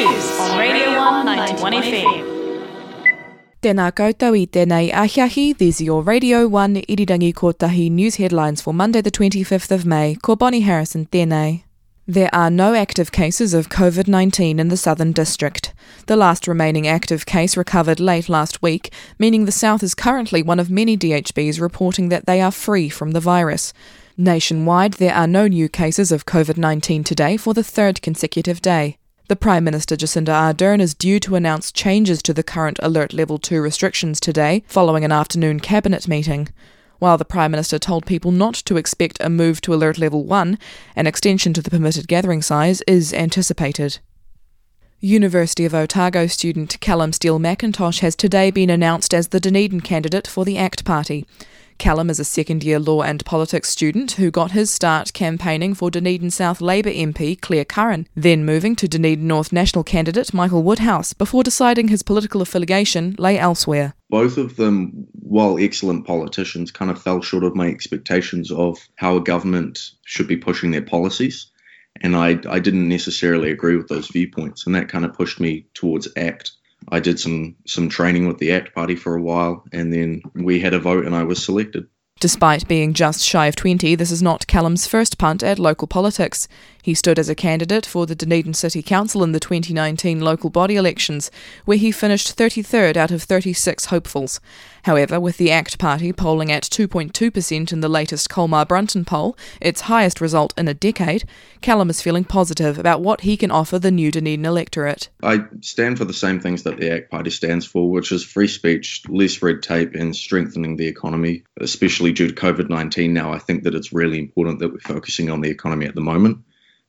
News on Radio 1 91 FM. Tēnā koutou I tēnei ahiahi, these are your Radio 1 Irirangi Kotahi news headlines for Monday the 25th of May. Ko Bonnie Harrison tēnei. There are no active cases of COVID-19 in the Southern District. The last remaining active case recovered late last week, meaning the South is currently one of many DHBs reporting that they are free from the virus. Nationwide, there are no new cases of COVID-19 today for the third consecutive day. The Prime Minister Jacinda Ardern is due to announce changes to the current Alert Level 2 restrictions today, following an afternoon Cabinet meeting. While the Prime Minister told people not to expect a move to Alert Level 1, an extension to the permitted gathering size is anticipated. University of Otago student Callum Steele-McIntosh has today been announced as the Dunedin candidate for the ACT Party. Callum is a second-year law and politics student who got his start campaigning for Dunedin South Labour MP Claire Curran, then moving to Dunedin North National candidate Michael Woodhouse before deciding his political affiliation lay elsewhere. Both of them, while excellent politicians, kind of fell short of my expectations of how a government should be pushing their policies. And I didn't necessarily agree with those viewpoints, and that kind of pushed me towards ACT. I did some training with the ACT Party for a while, and then we had a vote and I was selected. Despite being just shy of 20, this is not Callum's first punt at local politics. He stood as a candidate for the Dunedin City Council in the 2019 local body elections, where he finished 33rd out of 36 hopefuls. However, with the ACT Party polling at 2.2% in the latest Colmar Brunton poll, its highest result in a decade, Callum is feeling positive about what he can offer the new Dunedin electorate. I stand for the same things that the ACT Party stands for, which is free speech, less red tape and strengthening the economy, especially due to COVID-19 now, I think that it's really important that we're focusing on the economy at the moment.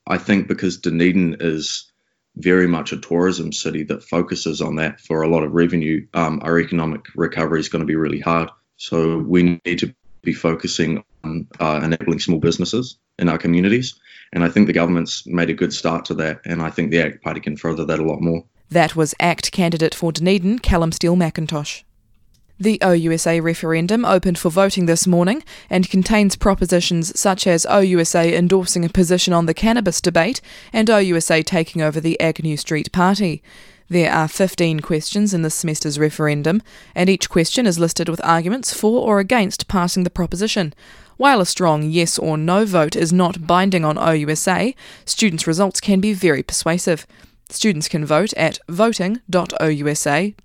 I think because Dunedin is very much a tourism city that focuses on that for a lot of revenue, our economic recovery is going to be really hard. So we need to be focusing on enabling small businesses in our communities. And I think the government's made a good start to that. And I think the ACT Party can further that a lot more. That was ACT candidate for Dunedin, Callum Steele-McIntosh. The OUSA referendum opened for voting this morning and contains propositions such as OUSA endorsing a position on the cannabis debate and OUSA taking over the Agnew Street Party. There are 15 questions in this semester's referendum, and each question is listed with arguments for or against passing the proposition. While a strong yes or no vote is not binding on OUSA, students' results can be very persuasive. Students can vote at voting.ousa.org.nz.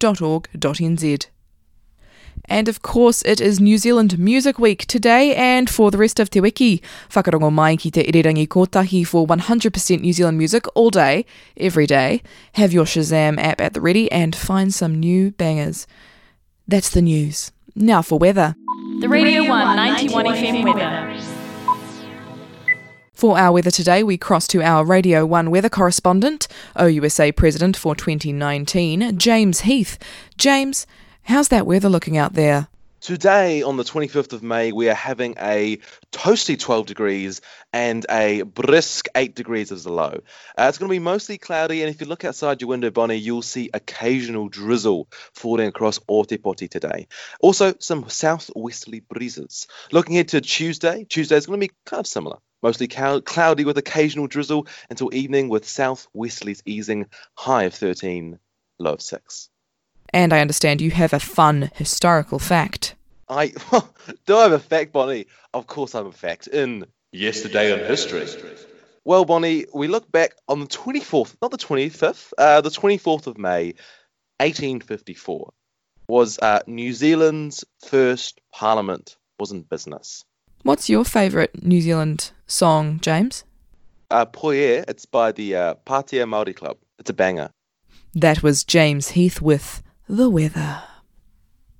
And of course, it is New Zealand Music Week today and for the rest of Te Wiki. Whakarongo mai ki te Irirangi Kotahi for 100% New Zealand music all day, every day. Have your Shazam app at the ready and find some new bangers. That's the news. Now for weather. The Radio 1 91 FM weather. For our weather today, we cross to our Radio 1 weather correspondent, OUSA President for 2019, James Heath. James, how's that weather looking out there? Today, on the 25th of May, we are having a toasty 12 degrees and a brisk 8 degrees as the low. It's going to be mostly cloudy, and if you look outside your window, Bonnie, you'll see occasional drizzle falling across Otepoti today. Also, some southwesterly breezes. Looking ahead to Tuesday is going to be kind of similar. Mostly cloudy with occasional drizzle until evening, with southwesterlies easing, high of 13, low of 6. And I understand you have a fun historical fact. Do I have a fact, Bonnie? Of course I have a fact in Yesterday in History. Well, Bonnie, we look back on the 24th, not the 25th, the 24th of May, 1854, was New Zealand's first parliament was in business. What's your favourite New Zealand song, James? Poye, it's by the Pātea Māori Club. It's a banger. That was James Heath with the weather.